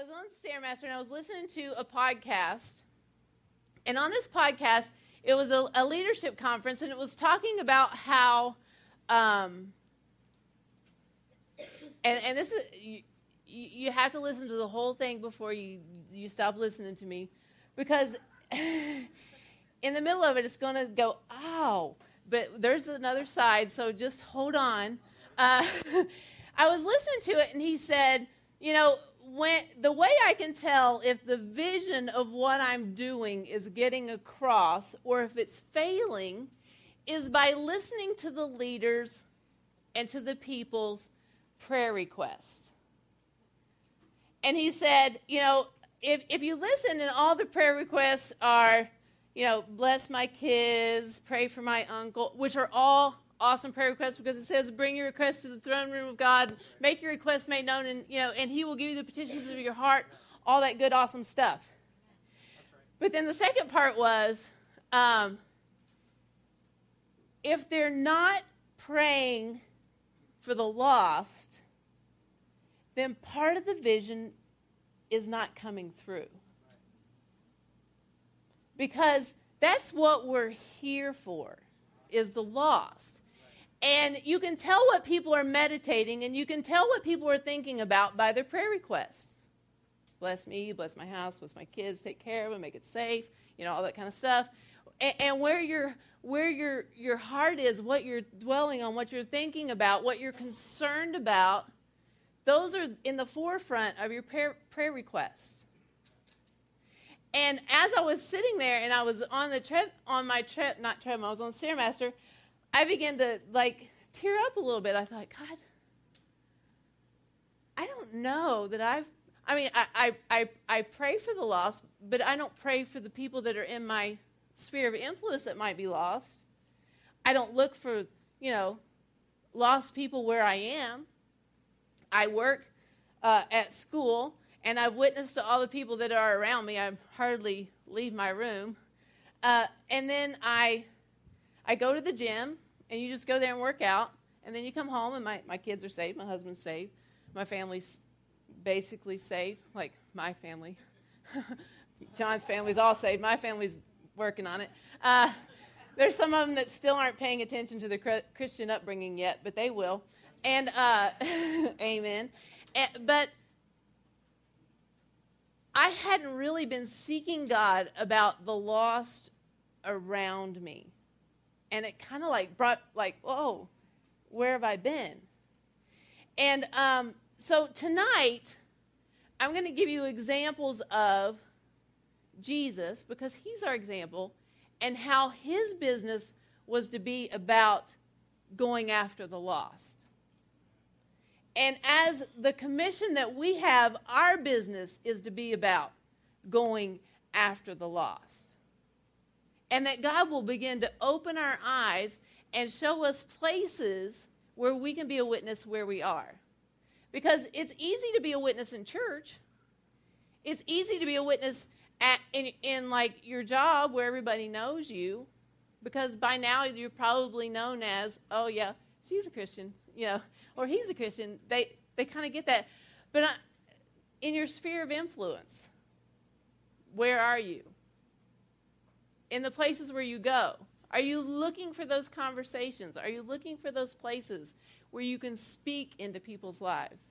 I was on Stairmaster and I was listening to a podcast, and on this podcast, it was a leadership conference, and it was talking about how, and this is, you have to listen to the whole thing before you stop listening to me, because in the middle of it, it's going to go, oh, but there's another side, so just hold on. I was listening to it, and he said, you know, when the way I can tell if the vision of what I'm doing is getting across or if it's failing is by listening to the leaders and to the people's prayer requests. And he said, you know, if you listen and all the prayer requests are, you know, bless my kids, pray for my uncle, which are all awesome prayer requests, because it says, bring your requests to the throne room of God, make your requests made known, and you know, and he will give you the petitions of your heart, all that good, awesome stuff. Right. But then the second part was, if they're not praying for the lost, then part of the vision is not coming through. Because that's what we're here for, is the lost. And you can tell what people are meditating, and you can tell what people are thinking about by their prayer requests. Bless me, bless my house, bless my kids, take care of them, make it safe, you know, all that kind of stuff. And where your heart is, what you're dwelling on, what you're thinking about, what you're concerned about, those are in the forefront of your prayer requests. And as I was sitting there, and I was on the I was on Stairmaster, I began to, like, tear up a little bit. I thought, God, I don't know that I pray for the lost, but I don't pray for the people that are in my sphere of influence that might be lost. I don't look for, you know, lost people where I am. I work at school, and I've witnessed to all the people that are around me. I hardly leave my room. And then I go to the gym, and you just go there and work out, and then you come home, and my kids are saved, my husband's saved, my family's basically saved, like my family. John's family's all saved. My family's working on it. There's some of them that still aren't paying attention to their Christian upbringing yet, but they will. And, amen. But I hadn't really been seeking God about the lost around me. And it kind of like brought, like, whoa, where have I been? And so tonight, I'm going to give you examples of Jesus, because he's our example, and how his business was to be about going after the lost. And as the commission that we have, our business is to be about going after the lost. And that God will begin to open our eyes and show us places where we can be a witness where we are. Because it's easy to be a witness in church. It's easy to be a witness in like your job where everybody knows you. Because by now you're probably known as, oh yeah, she's a Christian. You know, or he's a Christian, they kind of get that. But in your sphere of influence, where are you? In the places where you go, are you looking for those conversations? Are you looking for those places where you can speak into people's lives?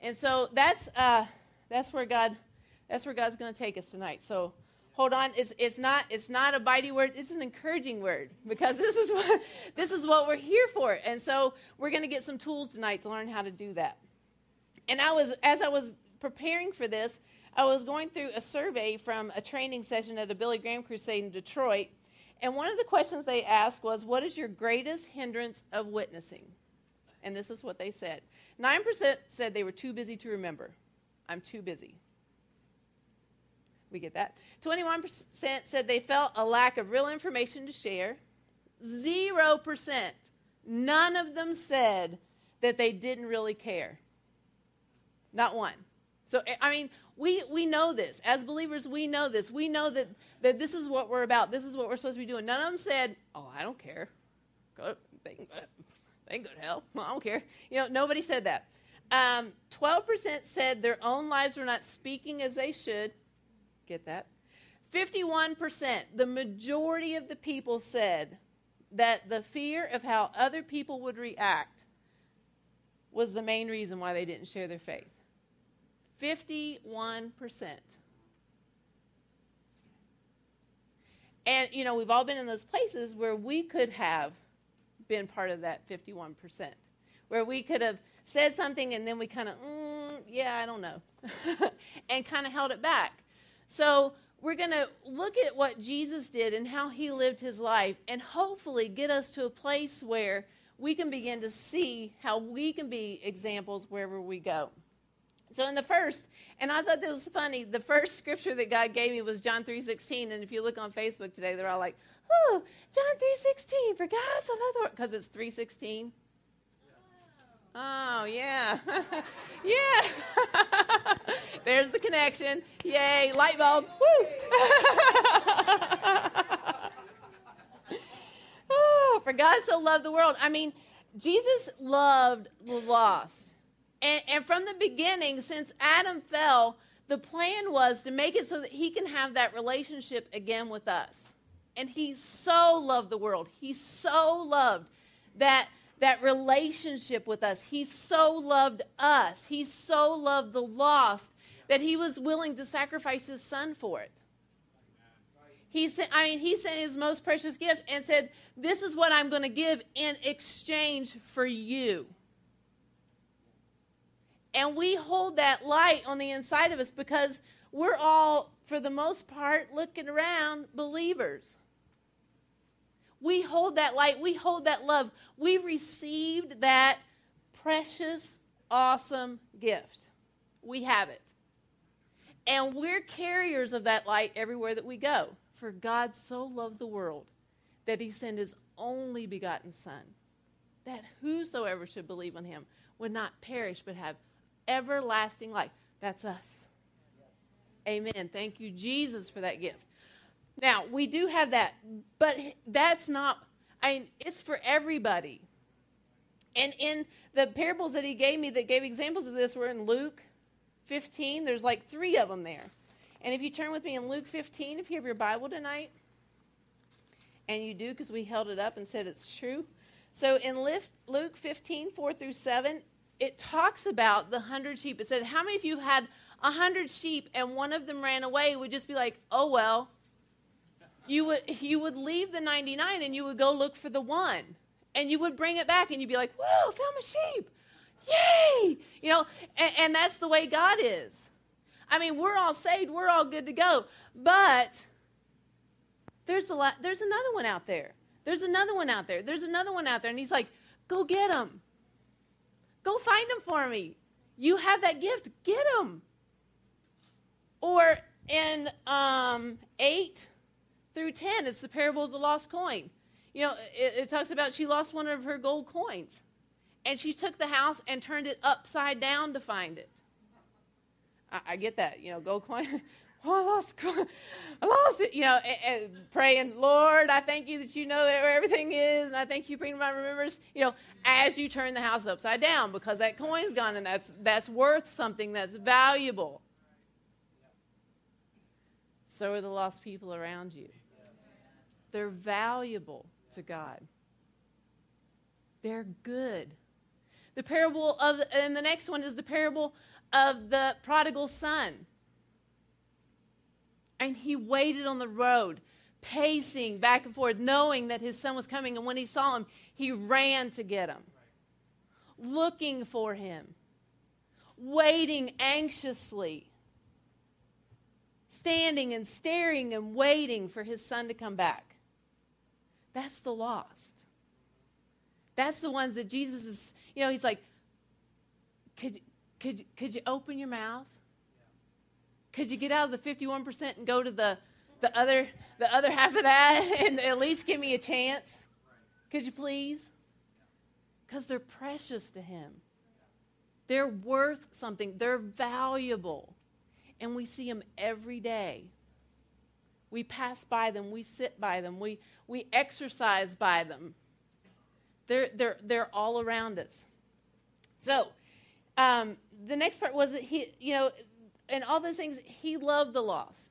And so that's where God's going to take us tonight. So hold on, it's not a bitey word, it's an encouraging word, because this is what we're here for. And so we're going to get some tools tonight to learn how to do that. And as I was preparing for this, I was going through a survey from a training session at a Billy Graham crusade in Detroit, and one of the questions they asked was, what is your greatest hindrance of witnessing? And this is what they said. 9% said they were too busy to remember. I'm too busy. We get that. 21% said they felt a lack of real information to share. 0%. None of them said that they didn't really care. Not one. So, I mean, we know this. As believers, we know this. We know that this is what we're about. This is what we're supposed to be doing. None of them said, oh, I don't care. They can go to hell. I don't care. You know, nobody said that. 12% said their own lives were not speaking as they should. Get that? 51%, the majority of the people said that the fear of how other people would react was the main reason why they didn't share their faith. 51%. And, you know, we've all been in those places where we could have been part of that 51%, where we could have said something and then we kind of, yeah, I don't know, and kind of held it back. So we're going to look at what Jesus did and how he lived his life and hopefully get us to a place where we can begin to see how we can be examples wherever we go. So in the first, and I thought that was funny, the first scripture that God gave me was John 3:16, and if you look on Facebook today, they're all like, oh, John 3:16, for God so loved the world, because it's 3:16. Oh, yeah. Yeah. There's the connection. Yay, light bulbs. Woo. Oh, for God so loved the world. I mean, Jesus loved the lost. And from the beginning, since Adam fell, the plan was to make it so that he can have that relationship again with us. And he so loved the world. He so loved that relationship with us. He so loved us. He so loved the lost that he was willing to sacrifice his son for it. He sent his most precious gift and said, this is what I'm going to give in exchange for you. And we hold that light on the inside of us because we're all, for the most part, looking around, believers. We hold that light. We hold that love. We received that precious, awesome gift. We have it. And we're carriers of that light everywhere that we go. For God so loved the world that he sent his only begotten son, that whosoever should believe on him would not perish but have everlasting life. That's us. Amen. Thank you, Jesus, for that gift. Now, we do have that, but that's not, it's for everybody. And in the parables that he gave me that gave examples of this were in Luke 15. There's like three of them there. And if you turn with me in Luke 15, if you have your Bible tonight, and you do because we held it up and said it's true. So in Luke 15, 4-7, it talks about the 100 sheep. It said, how many of you had 100 sheep and one of them ran away? Would just be like, oh, well. You would leave the 99 and you would go look for the one. And you would bring it back and you'd be like, whoa, found my sheep. Yay! You know, and that's the way God is. I mean, we're all saved. We're all good to go. But there's another one out there. There's another one out there. There's another one out there. And he's like, go get them. Go find them for me. You have that gift. Get them. Or in 8-10, it's the parable of the lost coin. You know, it talks about she lost one of her gold coins. And she took the house and turned it upside down to find it. I get that. You know, gold coin. Oh, I lost it. You know, and praying, Lord, I thank you that you know where everything is, and I thank you for bringing my remembrance. You know, as you turn the house upside down, because that coin's gone, and that's worth something, that's valuable. So are the lost people around you. They're valuable to God. They're good. The parable of, and the next one is the parable of the prodigal son. And he waited on the road, pacing back and forth, knowing that his son was coming. And when he saw him, he ran to get him, looking for him, waiting anxiously, standing and staring and waiting for his son to come back. That's the lost. That's the ones that Jesus is, you know, he's like, could you open your mouth? Could you get out of the 51% and go to the other half of that and at least give me a chance? Could you please? Because they're precious to him. They're worth something. They're valuable. And we see them every day. We pass by them. We sit by them. We exercise by them. They're all around us. So The next part was that he, and all those things, he loved the lost.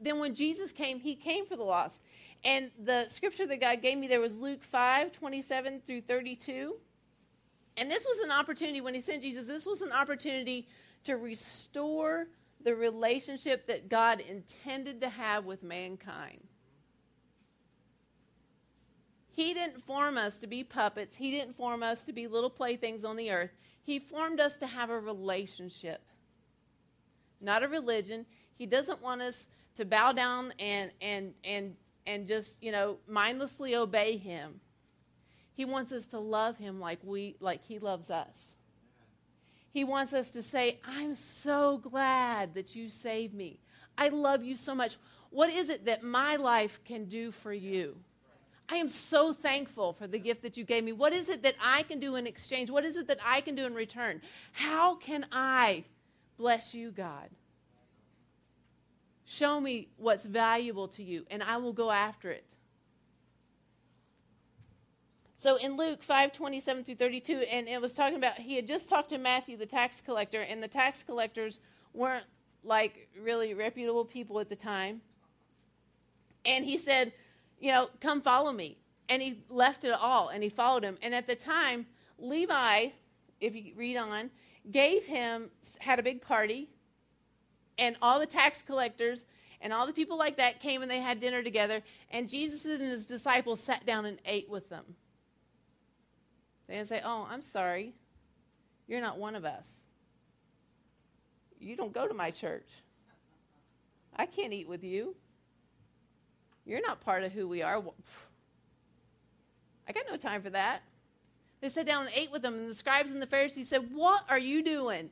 Then when Jesus came, he came for the lost. And the scripture that God gave me there was Luke 5:27 through 32. And this was an opportunity, when he sent Jesus, this was an opportunity to restore the relationship that God intended to have with mankind. He didn't form us to be puppets. He didn't form us to be little playthings on the earth. He formed us to have a relationship, not a religion. He doesn't want us to bow down and just, mindlessly obey him. He wants us to love him like he loves us. He wants us to say, I'm so glad that you saved me. I love you so much. What is it that my life can do for you? I am so thankful for the gift that you gave me. What is it that I can do in exchange? What is it that I can do in return? How can I bless you, God? Show me what's valuable to you, and I will go after it. So in Luke 5:27 through 32, and it was talking about, he had just talked to Matthew, the tax collector, and the tax collectors weren't like really reputable people at the time. And he said, come follow me. And he left it all, and he followed him. And at the time, Levi, if you read on, had a big party, and all the tax collectors and all the people like that came, and they had dinner together, and Jesus and his disciples sat down and ate with them. They didn't say, oh, I'm sorry, you're not one of us. You don't go to my church. I can't eat with you. You're not part of who we are. I got no time for that. They sat down and ate with them, and the scribes and the Pharisees said, what are you doing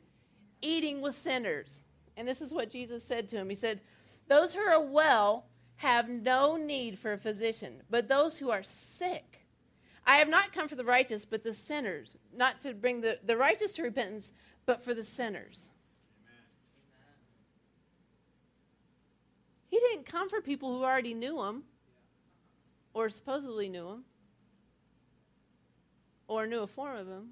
eating with sinners? And this is what Jesus said to him. He said, those who are well have no need for a physician, but those who are sick, I have not come for the righteous, but the sinners. Not to bring the righteous to repentance, but for the sinners. Amen. He didn't come for people who already knew him, or supposedly knew him, or knew a form of him.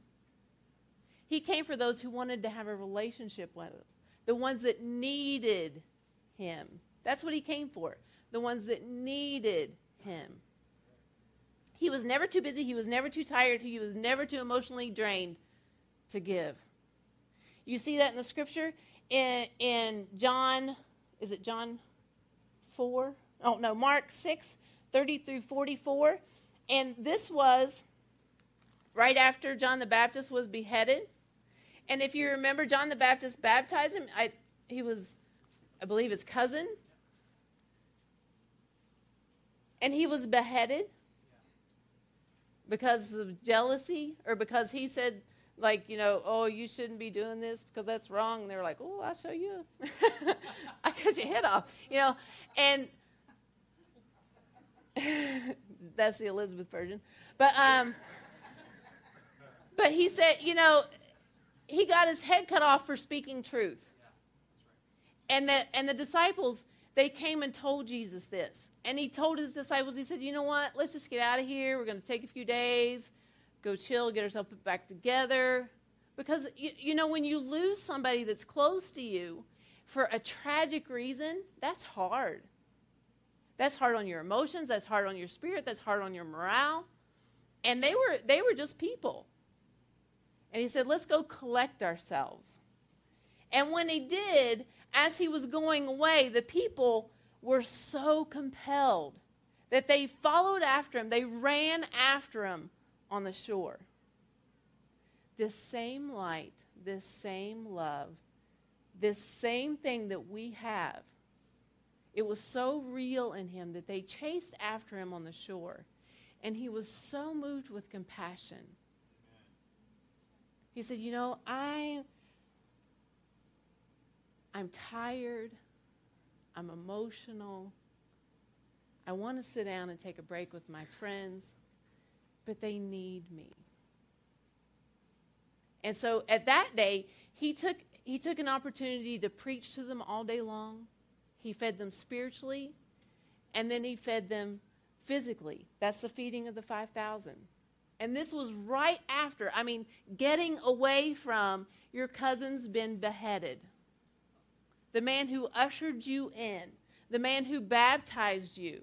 He came for those who wanted to have a relationship with him, the ones that needed him. That's what he came for, the ones that needed him. He was never too busy. He was never too tired. He was never too emotionally drained to give. You see that in the scripture in John, is it John 4? Oh, no, Mark 6, 30 through 44. And this was right after John the Baptist was beheaded. And if you remember, John the Baptist baptized him. He was, I believe, his cousin. And he was beheaded. Because of jealousy, or because he said, oh, you shouldn't be doing this because that's wrong. And they were like, oh, I'll show you. I cut your head off, And that's the Elizabeth version. But he said, he got his head cut off for speaking truth. Yeah, that's right. And the disciples, they came and told Jesus this. And he told his disciples, he said, let's just get out of here. We're going to take a few days, go chill, get ourselves back together. Because, when you lose somebody that's close to you for a tragic reason, that's hard. That's hard on your emotions. That's hard on your spirit. That's hard on your morale. And they were just people. And he said, let's go collect ourselves. And when he did, as he was going away, the people were so compelled that they followed after him. They ran after him on the shore. This same light, this same love, this same thing that we have, it was so real in him that they chased after him on the shore. And he was so moved with compassion. He said, I'm tired, I'm emotional, I want to sit down and take a break with my friends, but they need me. And so at that day, he took an opportunity to preach to them all day long. He fed them spiritually, and then he fed them physically. That's the feeding of the 5,000. And this was right after, I mean, getting away from your cousin's been beheaded. The man who ushered you in, the man who baptized you,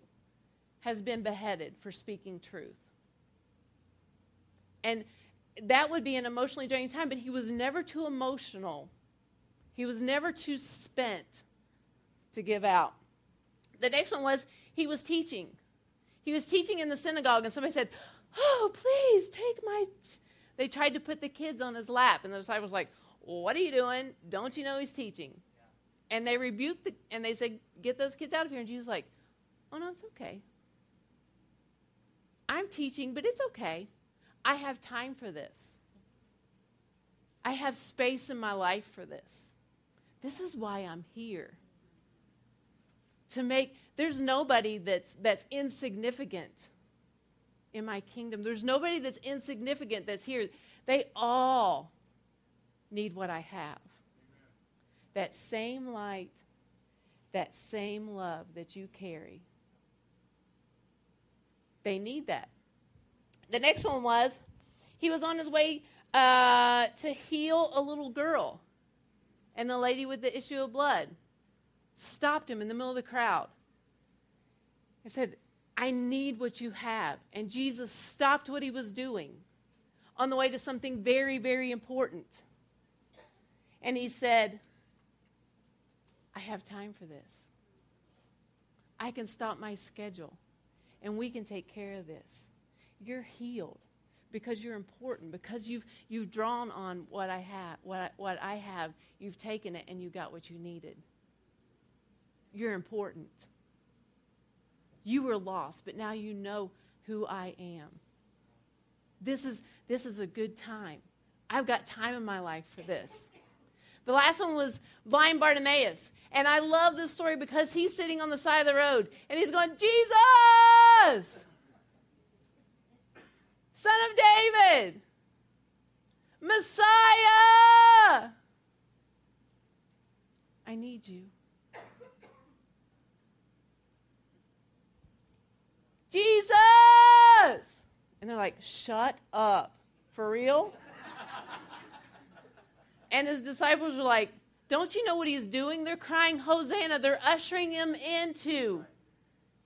has been beheaded for speaking truth. And that would be an emotionally draining time, but he was never too emotional. He was never too spent to give out. The next one was he was teaching. He was teaching in the synagogue, and somebody said, "Oh, please take my." They tried to put the kids on his lap, and the disciples were like, "What are you doing? Don't you know he's teaching?" Yeah. And they rebuked and they said, "Get those kids out of here." And Jesus was like, "Oh no, it's okay. I'm teaching, but it's okay. I have time for this. I have space in my life for this. This is why I'm here. To make there's nobody that's insignificant." In my kingdom, there's nobody that's insignificant that's here. They all need what I have. Amen. That same light, that same love that you carry. They need that. The next one was, he was on his way to heal a little girl. And the lady with the issue of blood stopped him in the middle of the crowd and said, "I need what you have." And Jesus stopped what he was doing on the way to something very, very important. And he said, "I have time for this. I can stop my schedule, and we can take care of this. You're healed because you're important, because you've drawn on what I have, what I have. You've taken it, and you got what you needed. You're important. You were lost, but now you know who I am. This is a good time. I've got time in my life for this." The last one was blind Bartimaeus. And I love this story because he's sitting on the side of the road and he's going, "Jesus, Son of David, Messiah, I need you. Jesus!" And they're like, "Shut up. For real?" And his disciples were like, "Don't you know what he's doing? They're crying Hosanna. They're ushering him into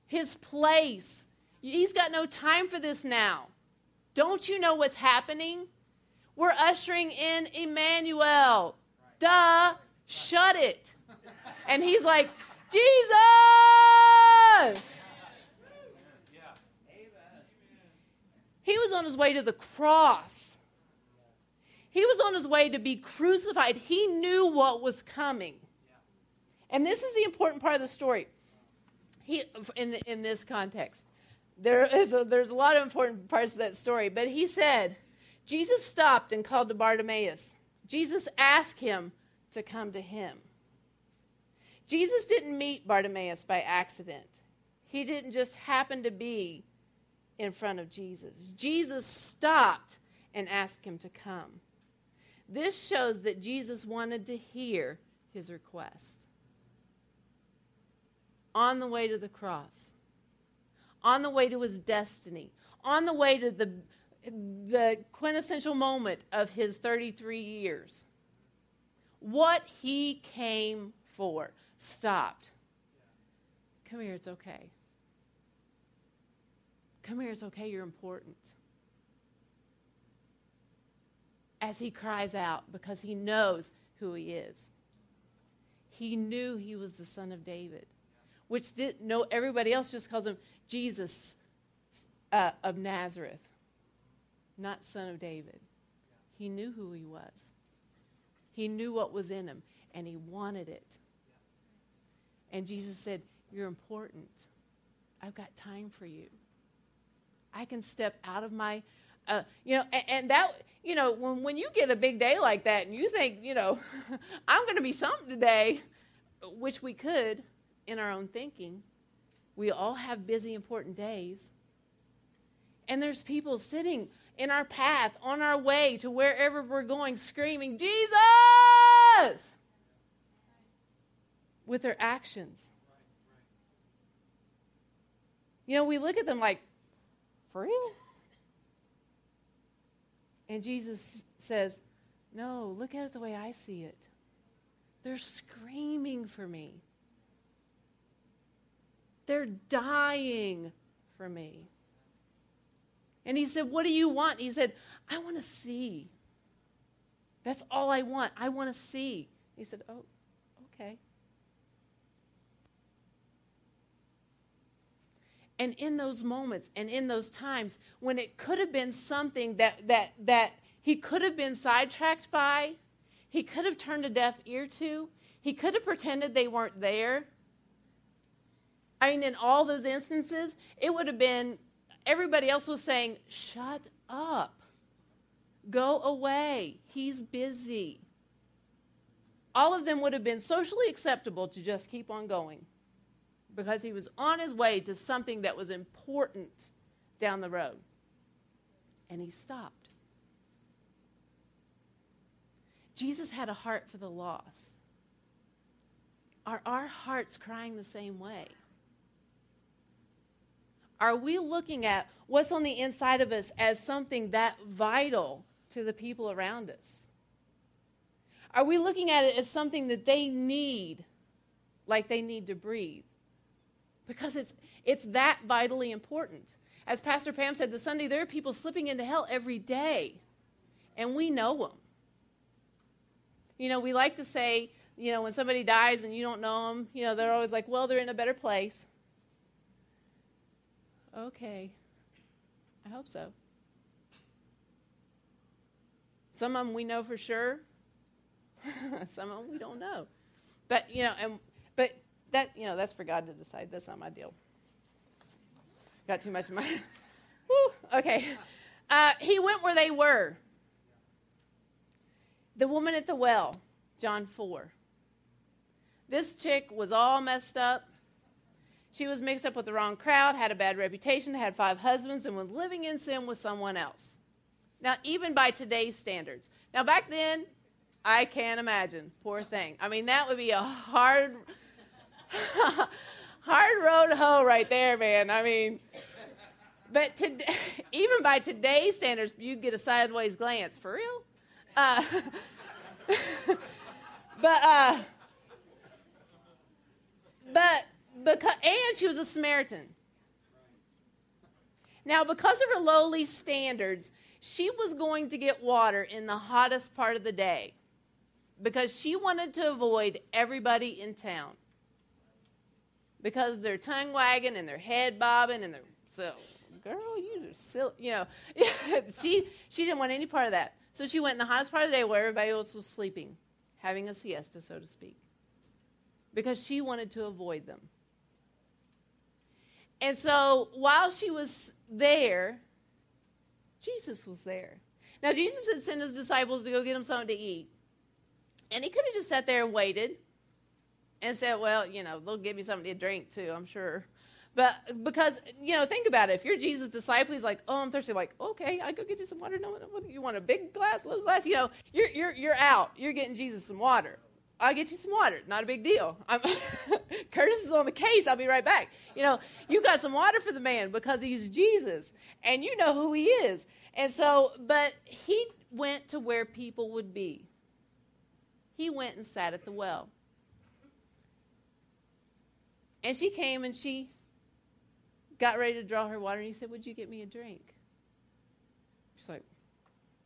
his place. He's got no time for this now. Don't you know what's happening? We're ushering in Emmanuel. Duh. Shut it." And he's like, "Jesus!" He was on his way to the cross. He was on his way to be crucified. He knew what was coming. And this is the important part of the story. In this context, there's a lot of important parts of that story. But he said, Jesus stopped and called to Bartimaeus. Jesus asked him to come to him. Jesus didn't meet Bartimaeus by accident. He didn't just happen to be in front of Jesus. Jesus stopped and asked him to come. This shows that Jesus wanted to hear his request. On the way to the cross, on the way to his destiny, on the way to the quintessential moment of his 33 years, what he came for stopped. "Come here, it's okay. Come here, it's okay, you're important." As he cries out because he knows who he is. He knew he was the Son of David, which didn't know everybody else just calls him Jesus of Nazareth, not Son of David. He knew who he was. He knew what was in him, and he wanted it. And Jesus said, "You're important. I've got time for you. I can step out of my, and that, when you get a big day like that and you think, I'm going to be something today," which we could in our own thinking. We all have busy, important days. And there's people sitting in our path on our way to wherever we're going screaming, "Jesus!" with their actions. We look at them like, "For real? And Jesus says, no, look at it the way I see it. They're screaming for me. They're dying for me. And he said, what do you want? He said, I want to see. That's all I want. I want to see. He said, oh, okay. And in those moments and in those times when it could have been something that he could have been sidetracked by, he could have turned a deaf ear to, he could have pretended they weren't there. I mean, in all those instances, it would have been, everybody else was saying, shut up, go away, he's busy. All of them would have been socially acceptable to just keep on going, because he was on his way to something that was important down the road. And he stopped. Jesus had a heart for the lost. Are our hearts crying the same way? Are we looking at what's on the inside of us as something that vital to the people around us? Are we looking at it as something that they need, like they need to breathe? Because it's that vitally important. As Pastor Pam said this Sunday, there are people slipping into hell every day, and we know them. You know, we like to say, you know, when somebody dies and you don't know them, you know, they're always like, well, they're in a better place. Okay, I hope so. Some of them we know for sure. Some of them we don't know. But, you know, that, you know, that's for God to decide. That's not my deal. Got too much in my... Woo, okay. He went where they were. The woman at the well, John 4. This chick was all messed up. She was mixed up with the wrong crowd, had a bad reputation, had 5 husbands, and was living in sin with someone else. Now, even by today's standards. Now, back then, I can't imagine. Poor thing. I mean, that would be a hard... hard road to hoe right there, man. I mean, but today, even by today's standards, you get a sideways glance. For real? Because she was a Samaritan. Now, because of her lowly standards, she was going to get water in the hottest part of the day because she wanted to avoid everybody in town. Because they're tongue wagging and they're head bobbing and they're so, girl, you're silly. You know, she didn't want any part of that. So she went in the hottest part of the day where everybody else was sleeping, having a siesta, so to speak, because she wanted to avoid them. And so while she was there, Jesus was there. Now, Jesus had sent his disciples to go get him something to eat. And he could have just sat there and waited. And said, well, you know, they'll give me something to drink too, I'm sure. But because, you know, think about it. If you're Jesus' disciple, he's like, oh, I'm thirsty. Like, okay, I'll go get you some water. No, you want a big glass, little glass? You know, you're out. You're getting Jesus some water. I'll get you some water. Not a big deal. Curtis is on the case. I'll be right back. You know, you got some water for the man because he's Jesus. And you know who he is. And so, but he went to where people would be. He went and sat at the well. And she came and she got ready to draw her water. And he said, would you get me a drink? She's like,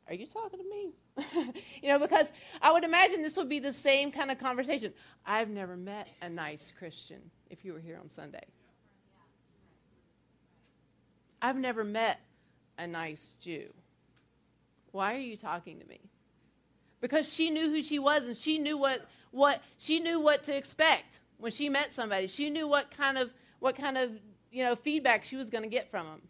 are you talking to me? You know, because I would imagine this would be the same kind of conversation. I've never met a nice Christian if you were here on Sunday. I've never met a nice Jew. Why are you talking to me? Because she knew who she was and she knew what to expect. When she met somebody, she knew what kind of you know feedback she was going to get from them,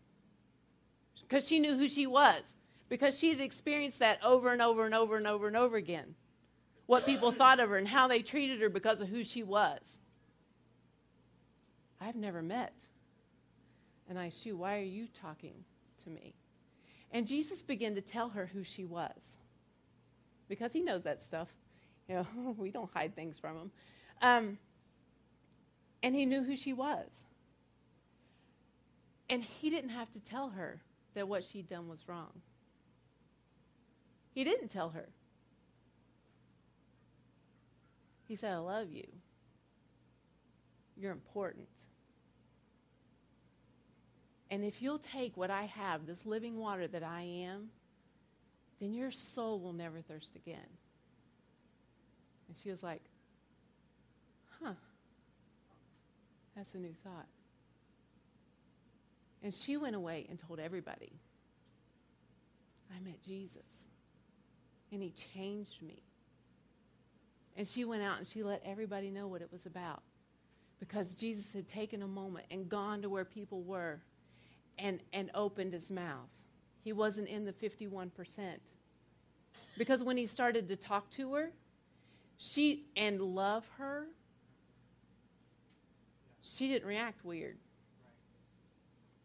because she knew who she was, because she had experienced that over and over and over and over and over again, what people thought of her and how they treated her because of who she was. I've never met a nice Jew. Why are you talking to me? And Jesus began to tell her who she was, because he knows that stuff. You know, we don't hide things from him. And he knew who she was. And he didn't have to tell her that what she'd done was wrong. He didn't tell her. He said, I love you. You're important. And if you'll take what I have, this living water that I am, then your soul will never thirst again. And she was like, huh, that's a new thought. And she went away and told everybody, I met Jesus, and he changed me. And she went out and she let everybody know what it was about, because Jesus had taken a moment and gone to where people were and opened his mouth. He wasn't in the 51%. Because when he started to talk to her, and love her, she didn't react weird.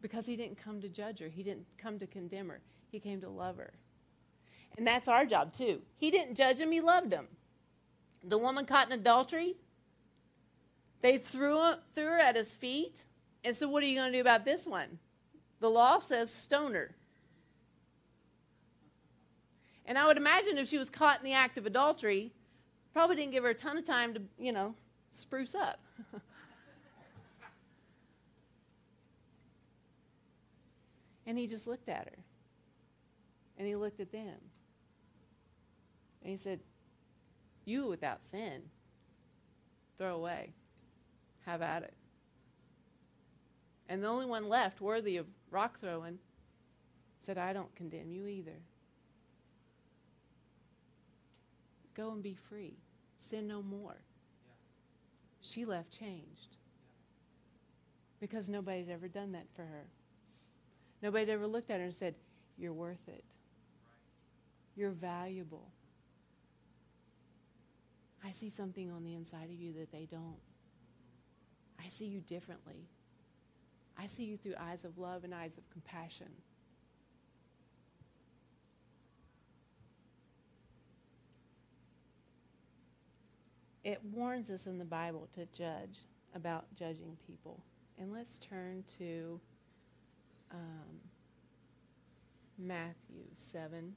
Because he didn't come to judge her. He didn't come to condemn her. He came to love her. And that's our job too. He didn't judge him. He loved him. The woman caught in adultery, they threw her at his feet. And so what are you going to do about this one? The law says stone her. And I would imagine if she was caught in the act of adultery, probably didn't give her a ton of time to, spruce up. And he just looked at her. And he looked at them. And he said, you without sin, throw away. Have at it. And the only one left worthy of rock throwing said, I don't condemn you either. Go and be free. Sin no more. Yeah. She left changed. Yeah. Because nobody had ever done that for her. Nobody had ever looked at her and said, you're worth it. Right. You're valuable. I see something on the inside of you that they don't. I see you differently. I see you through eyes of love and eyes of compassion. It warns us in the Bible to judge, about judging people. And let's turn to Matthew 7,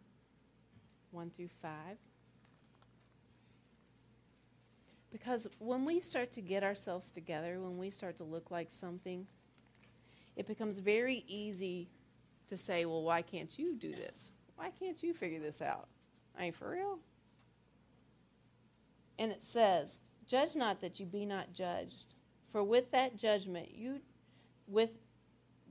1 through 5. Because when we start to get ourselves together, when we start to look like something, it becomes very easy to say, well, why can't you do this? Why can't you figure this out? I mean, for real? And it says, judge not that you be not judged. For with that judgment with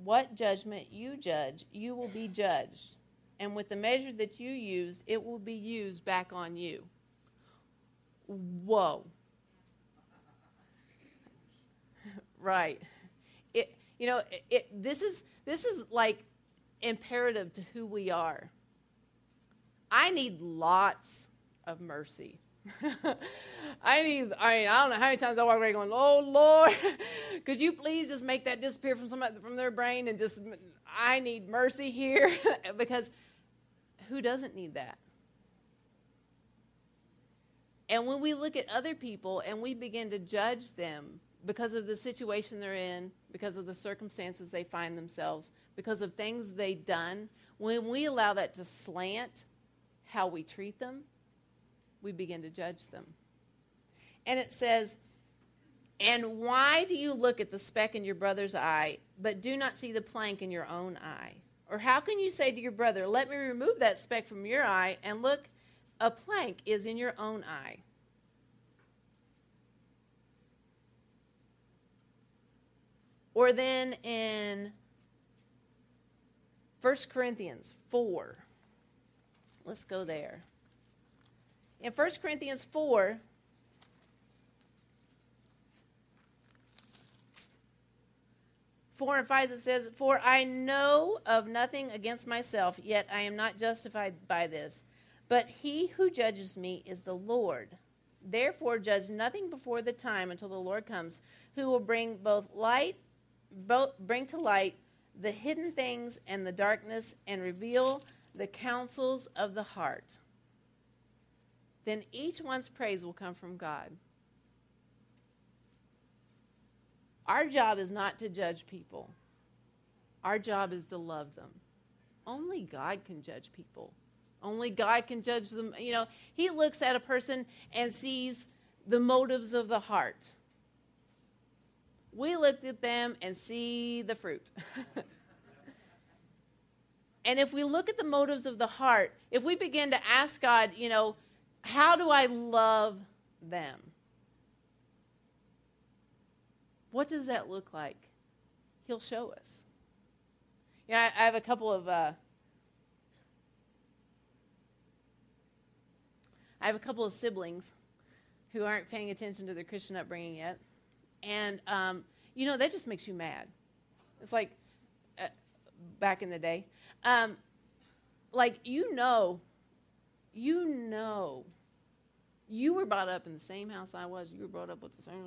what judgment you judge, you will be judged. And with the measure that you used, it will be used back on you. Whoa. Right. This is like imperative to who we are. I need lots of mercy. I don't know how many times I walk away going, oh Lord, could you please just make that disappear from somebody, from their brain, and just, I need mercy here. Because who doesn't need that? And when we look at other people and we begin to judge them, because of the situation they're in, because of the circumstances they find themselves, because of things they've done, when we allow that to slant how we treat them, we begin to judge them. And it says, and why do you look at the speck in your brother's eye, but do not see the plank in your own eye? Or how can you say to your brother, let me remove that speck from your eye, and look, a plank is in your own eye? Or then in 1 Corinthians 4, let's go there. In 1 Corinthians 4, and 5, it says, for I know of nothing against myself, yet I am not justified by this. But he who judges me is the Lord. Therefore judge nothing before the time until the Lord comes, who will bring bring to light the hidden things and the darkness, and reveal the counsels of the heart. Then each one's praise will come from God. Our job is not to judge people. Our job is to love them. Only God can judge people. Only God can judge them. You know, he looks at a person and sees the motives of the heart. We looked at them and see the fruit. And if we look at the motives of the heart, if we begin to ask God, you know, how do I love them? What does that look like? He'll show us. Yeah, I have a couple of siblings who aren't paying attention to their Christian upbringing yet, and you know, that just makes you mad. It's like back in the day, like you know, you were brought up in the same house I was. You were brought up with the same,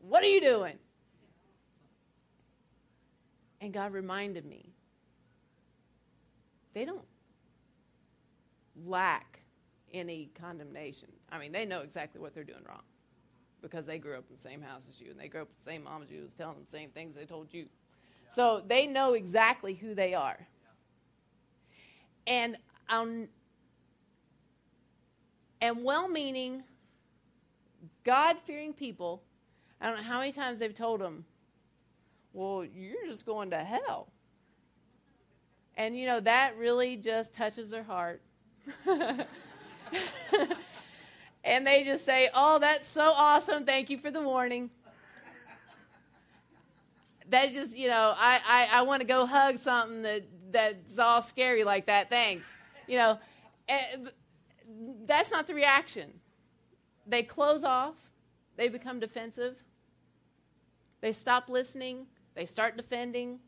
What are you doing? And God reminded me, they don't lack any condemnation. I mean, they know exactly what they're doing wrong because they grew up in the same house as you, and they grew up with the same mom as you, was telling them the same things they told you. Yeah. So they know exactly who they are. Yeah. And well-meaning, God-fearing people, I don't know how many times they've told them, well, you're just going to hell. And, you know, that really just touches their heart. And they just say, oh, that's so awesome. Thank you for the warning. That just, you know, I want to go hug something that's all scary like that. Thanks. You know, that's not the reaction. They close off. They become defensive. They stop listening. They start defending.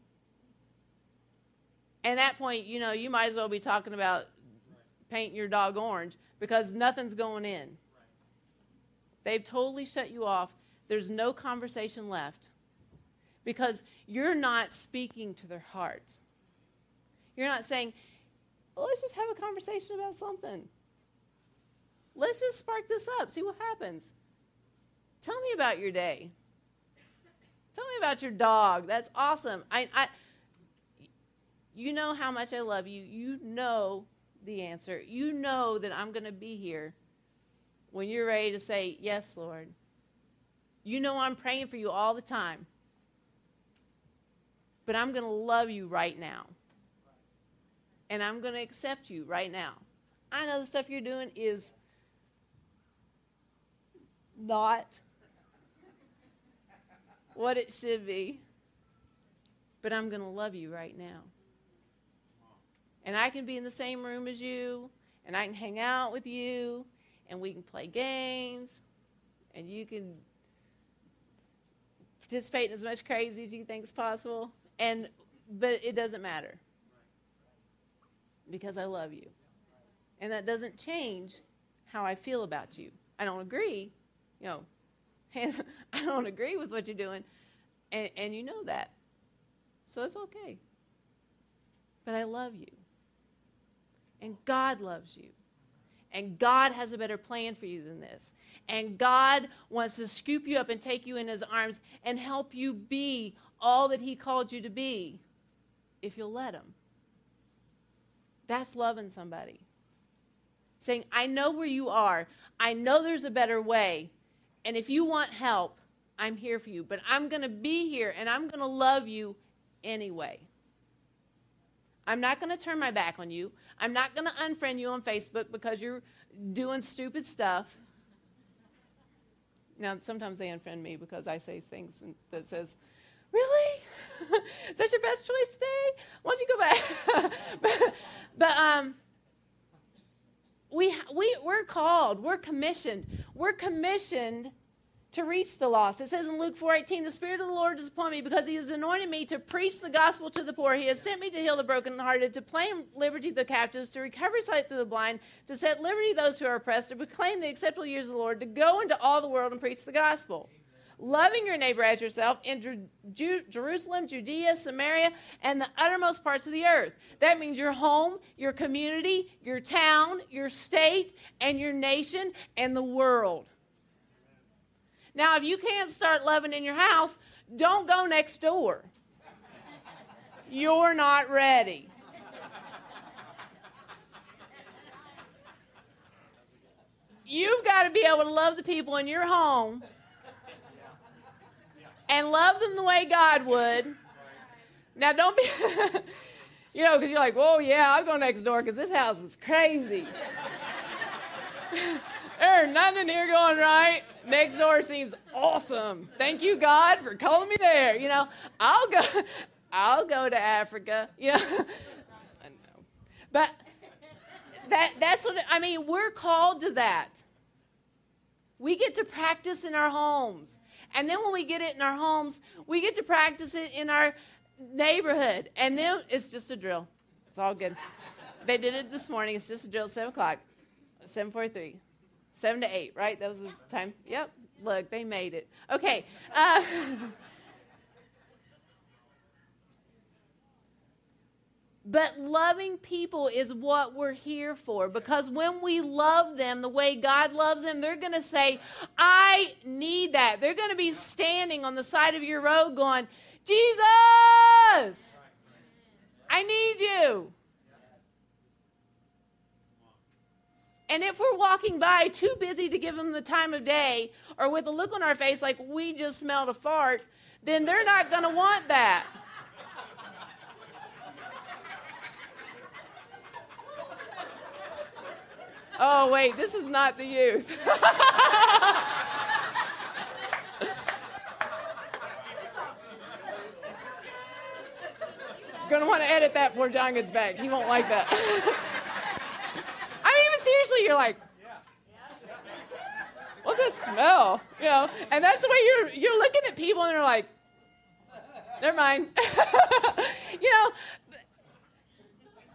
And at that point, you know, you might as well be talking about paint your dog orange because nothing's going in. Right. They've totally shut you off. There's no conversation left because you're not speaking to their heart. You're not saying, well, let's just have a conversation about something. Let's just spark this up, see what happens. Tell me about your day. Tell me about your dog. That's awesome. I you know how much I love you. You know the answer. You know that I'm going to be here when you're ready to say, yes, Lord. You know I'm praying for you all the time. But I'm going to love you right now. And I'm going to accept you right now. I know the stuff you're doing is not what it should be. But I'm going to love you right now. And I can be in the same room as you, and I can hang out with you, and we can play games, and you can participate in as much crazy as you think is possible. But it doesn't matter because I love you. And that doesn't change how I feel about you. I don't agree. You know, I don't agree with what you're doing, and you know that. So it's okay. But I love you. And God loves you. And God has a better plan for you than this. And God wants to scoop you up and take you in his arms and help you be all that he called you to be if you'll let him. That's loving somebody. Saying, I know where you are. I know there's a better way. And if you want help, I'm here for you. But I'm going to be here and I'm going to love you anyway. I'm not going to turn my back on you. I'm not going to unfriend you on Facebook because you're doing stupid stuff. Now, sometimes they unfriend me because I say things that says, really? Is that your best choice today? Why don't you go back? But we're called. We're commissioned. We're commissioned to reach the lost. It says in Luke 4:18, the Spirit of the Lord is upon me because he has anointed me to preach the gospel to the poor. He has sent me to heal the brokenhearted, to proclaim liberty to the captives, to recover sight to the blind, to set liberty those who are oppressed, to proclaim the acceptable years of the Lord, to go into all the world and preach the gospel. Amen. Loving your neighbor as yourself in Jerusalem, Judea, Samaria, and the uttermost parts of the earth. That means your home, your community, your town, your state, and your nation, and the world. Now, if you can't start loving in your house, don't go next door. You're not ready. You've got to be able to love the people in your home and love them the way God would. Now, don't be, because you're like, whoa, yeah, I'll go next door because this house is crazy. There's nothing here going right. Next door seems awesome. Thank you, God, for calling me there. I'll go to Africa. I know. But that's what, we're called to that. We get to practice in our homes. And then when we get it in our homes, we get to practice it in our neighborhood. And then it's just a drill. It's all good. They did it this morning. It's just a drill at 7 o'clock, 7:43, 7 to 8, right? That was the time. Yep. Look, they made it. Okay. But loving people is what we're here for, because when we love them the way God loves them, they're going to say, I need that. They're going to be standing on the side of your road going, Jesus, I need you. And if we're walking by too busy to give them the time of day or with a look on our face like we just smelled a fart, then they're not going to want that. Oh, wait, this is not the youth. Going to want to edit that before John gets back. He won't like that. But seriously, you're like, what's that smell? And that's the way you're looking at people, and they're like, never mind.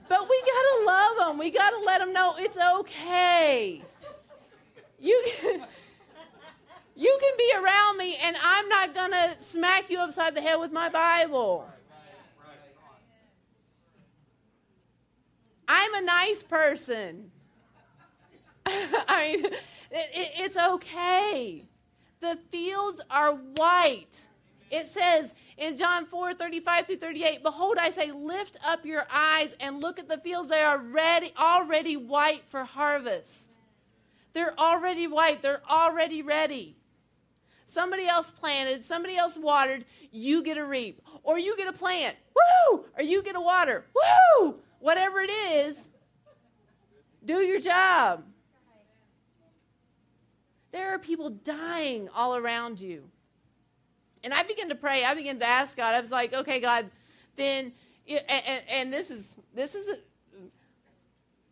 But we got to love them. We got to let them know it's okay. You can be around me, and I'm not going to smack you upside the head with my Bible. I'm a nice person. It's okay. The fields are white. It says in John 4:35-38, behold, I say, lift up your eyes and look at the fields. They are already white for harvest. They're already white. They're already ready. Somebody else planted. Somebody else watered. You get a reap. Or you get a plant. Woo! Or you get a water. Woo! Whatever it is, do your job. There are people dying all around you. And I began to pray. I began to ask God. I was like, okay, God, then, and this is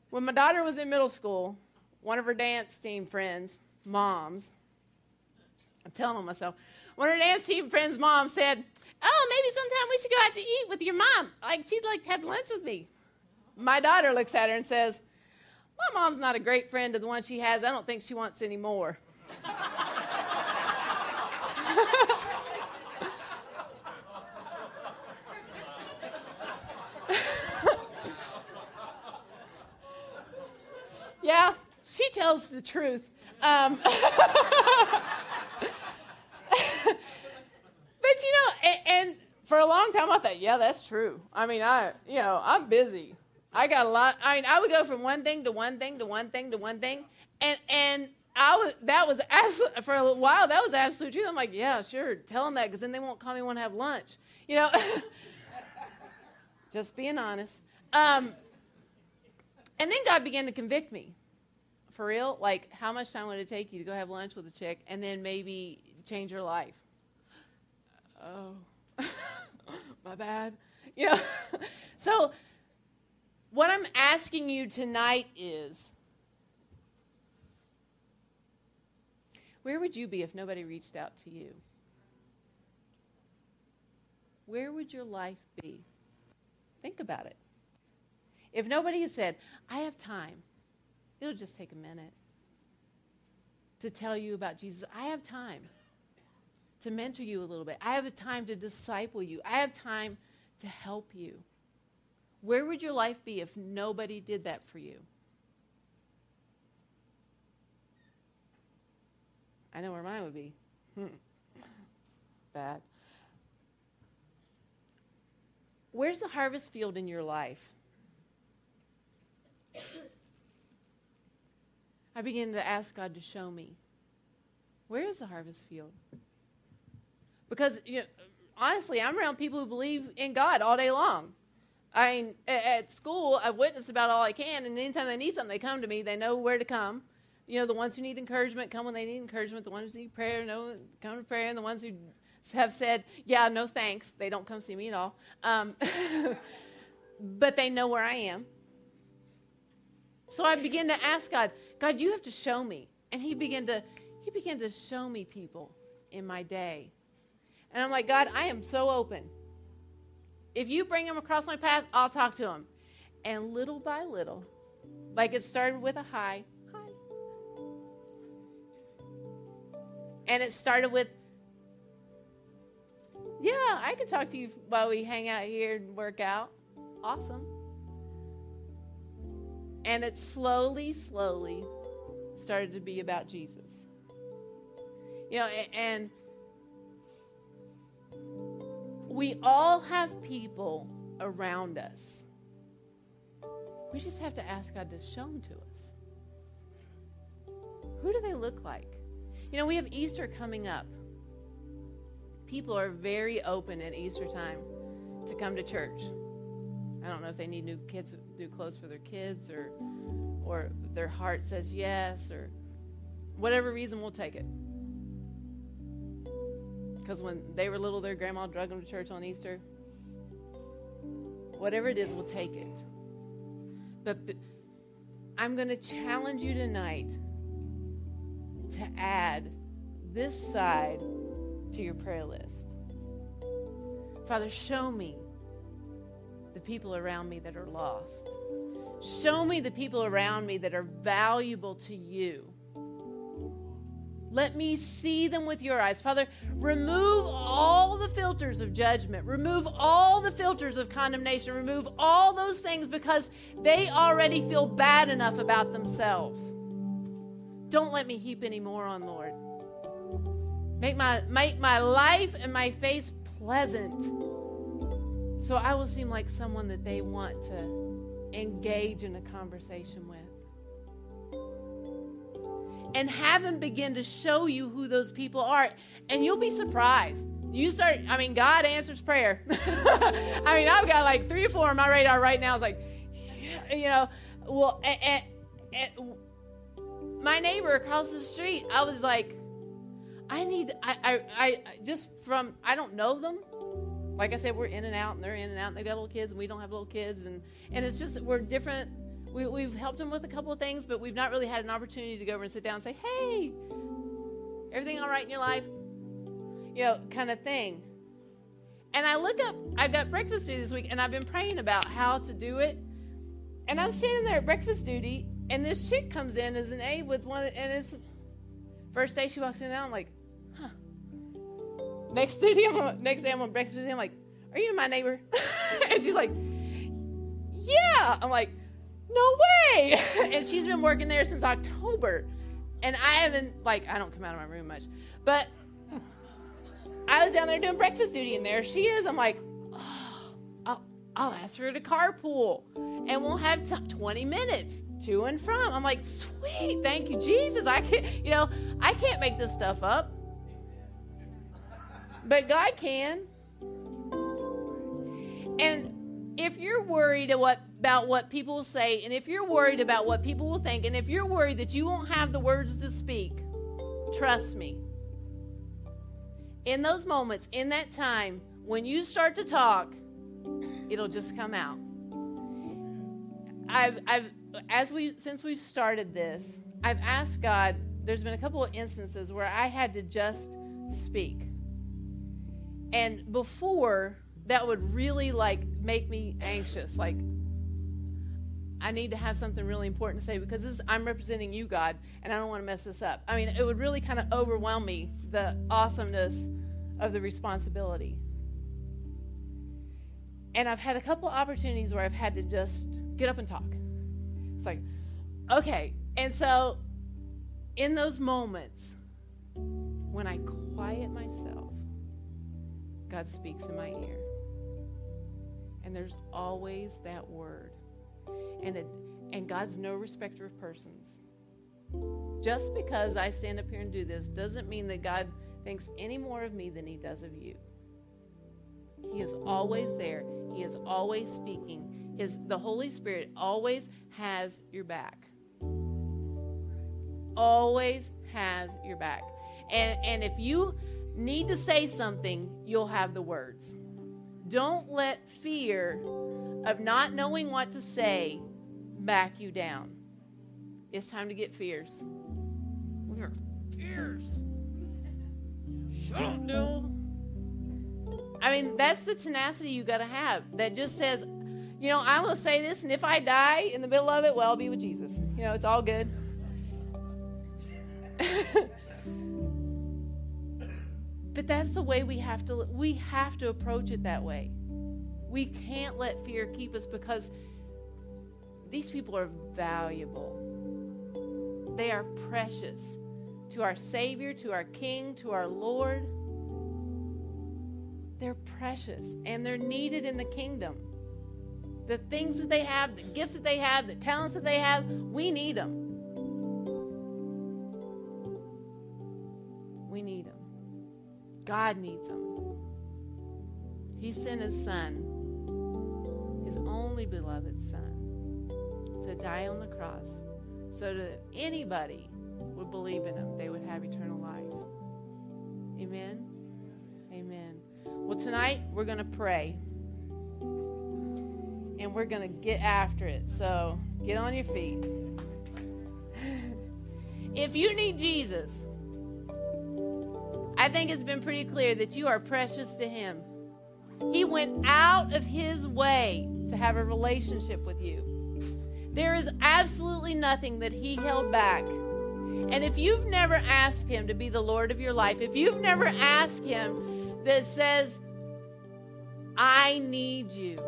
when my daughter was in middle school, one of her dance team friends, moms, I'm telling myself, one of her dance team friends' mom said, oh, maybe sometime we should go out to eat with your mom. Like, she'd like to have lunch with me. My daughter looks at her and says, my mom's not a great friend to the one she has. I don't think she wants any more. Yeah, she tells the truth. But, and for a long time I thought, yeah, that's true. I'm busy. I got a lot. I would go from one thing to one thing to one thing to one thing. And for a while, that was absolute truth. I'm like, yeah, sure, tell them that, because then they won't call me when I have lunch. Just being honest. And then God began to convict me. For real, like, how much time would it take you to go have lunch with a chick and then maybe change your life? Oh, my bad. So what I'm asking you tonight is, where would you be if nobody reached out to you? Where would your life be? Think about it. If nobody had said, I have time, it'll just take a minute to tell you about Jesus. I have time to mentor you a little bit. I have a time to disciple you. I have time to help you. Where would your life be if nobody did that for you? I know where mine would be. Bad. Where's the harvest field in your life? I began to ask God to show me. Where is the harvest field? Because, you know, honestly, I'm around people who believe in God all day long. I mean, at school, I've witnessed about all I can, and anytime they need something, they come to me. They know where to come. You know, the ones who need encouragement come when they need encouragement. The ones who need prayer come to prayer. And the ones who have said, yeah, no thanks, they don't come see me at all. But they know where I am. So I began to ask God, God, you have to show me. And he began to show me people in my day. And I'm like, God, I am so open. If you bring them across my path, I'll talk to them. And little by little, like it started with a hi. And it started with, yeah, I can talk to you while we hang out here and work out. Awesome. And it slowly started to be about Jesus. You know, and we all have people around us. We just have to ask God to show them to us. Who do they look like? You know, we have Easter coming up. People are very open at Easter time to come to church. I don't know if they need new clothes for their kids, or their heart says yes, or whatever reason, we'll take it. Because when they were little, their grandma dragged them to church on Easter. Whatever it is, we'll take it. But I'm going to challenge you tonight to add this side to your prayer list. Father, show me the people around me that are lost. Show me the people around me that are valuable to you. Let me see them with your eyes. Father, remove all the filters of judgment. Remove all the filters of condemnation. Remove all those things, because they already feel bad enough about themselves. Don't let me heap any more on, Lord. Make my life and my face pleasant, so I will seem like someone that they want to engage in a conversation with. And have him begin to show you who those people are. And you'll be surprised. God answers prayer. I mean, I've got like 3 or 4 on my radar right now. It's like, you know, well, my neighbor across the street, I was like, I don't know them. Like I said, we're in and out, and they're in and out, and they've got little kids, and we don't have little kids. And it's just, we're different. We've helped them with a couple of things, but we've not really had an opportunity to go over and sit down and say, hey, everything all right in your life? You know, kind of thing. And I look up, I got breakfast duty this week, and I've been praying about how to do it. And I'm standing there at breakfast duty, and this chick comes in as an aide with one, and it's first day she walks in, and I'm like, huh. Next day I'm on breakfast duty, I'm like, are you my neighbor? And she's like, yeah. I'm like, no way. And she's been working there since October. And I haven't, like, I don't come out of my room much. But I was down there doing breakfast duty, and there she is. I'm like, oh, I'll ask her to carpool. And we'll have 20 minutes to and from. I'm like, sweet. Thank you, Jesus. I can't make this stuff up. But God can. And if you're worried about what people will say, and if you're worried about what people will think, and if you're worried that you won't have the words to speak, trust me. In those moments, in that time, when you start to talk, it'll just come out. Since we've started this, I've asked God, there's been a couple of instances where I had to just speak. And before, that would really make me anxious, I need to have something really important to say, because I'm representing you, God, and I don't want to mess this up. I mean, it would really kind of overwhelm me, the awesomeness of the responsibility. And I've had a couple opportunities where I've had to just get up and talk. It's like, okay. And so in those moments, when I quiet myself, God speaks in my ear. And there's always that word. And God's no respecter of persons. Just because I stand up here and do this doesn't mean that God thinks any more of me than he does of you. He is always there. He is always speaking. The Holy Spirit always has your back. Always has your back. And if you need to say something, you'll have the words. Don't let fear of not knowing what to say back you down. It's time to get fierce. We are fierce. Don't do. I mean, that's the tenacity you got to have. That just says, you know, I'm going to say this, and if I die in the middle of it, well, I'll be with Jesus. You know, it's all good. But that's the way we have to approach it that way. We can't let fear keep us, because these people are valuable. They are precious to our Savior, to our King, to our Lord. They're precious, and they're needed in the kingdom. The things that they have, the gifts that they have, the talents that they have, we need them. We need them. God needs them. He sent his son, his only beloved son, to die on the cross so that if anybody would believe in him, they would have eternal life. Amen? Amen. Well, tonight we're going to pray. And we're going to get after it. So get on your feet. If you need Jesus, I think it's been pretty clear that you are precious to him. He went out of his way to have a relationship with you. There is absolutely nothing that he held back. And if you've never asked him to be the Lord of your life, if you've never asked him that says, I need you.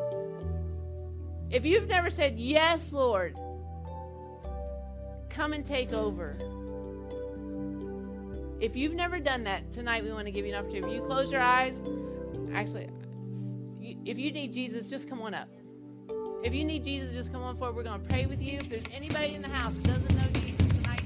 If you've never said, yes, Lord, come and take over. If you've never done that, tonight we want to give you an opportunity. If you close your eyes, actually, if you need Jesus, just come on up. If you need Jesus, just come on forward. We're going to pray with you. If there's anybody in the house that doesn't know Jesus tonight.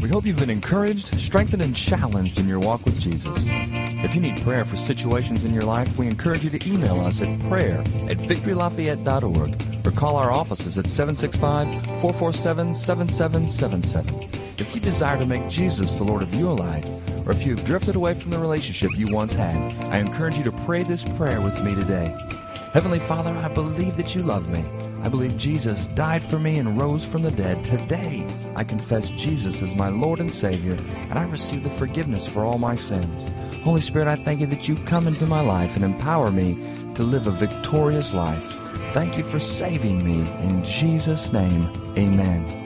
We hope you've been encouraged, strengthened, and challenged in your walk with Jesus. If you need prayer for situations in your life, we encourage you to email us at prayer@victorylafayette.org or call our offices at 765-447-7777. If you desire to make Jesus the Lord of your life, or if you have drifted away from the relationship you once had, I encourage you to pray this prayer with me today. Heavenly Father, I believe that you love me. I believe Jesus died for me and rose from the dead. Today, I confess Jesus as my Lord and Savior, and I receive the forgiveness for all my sins. Holy Spirit, I thank you that you come into my life and empower me to live a victorious life. Thank you for saving me. In Jesus' name, amen.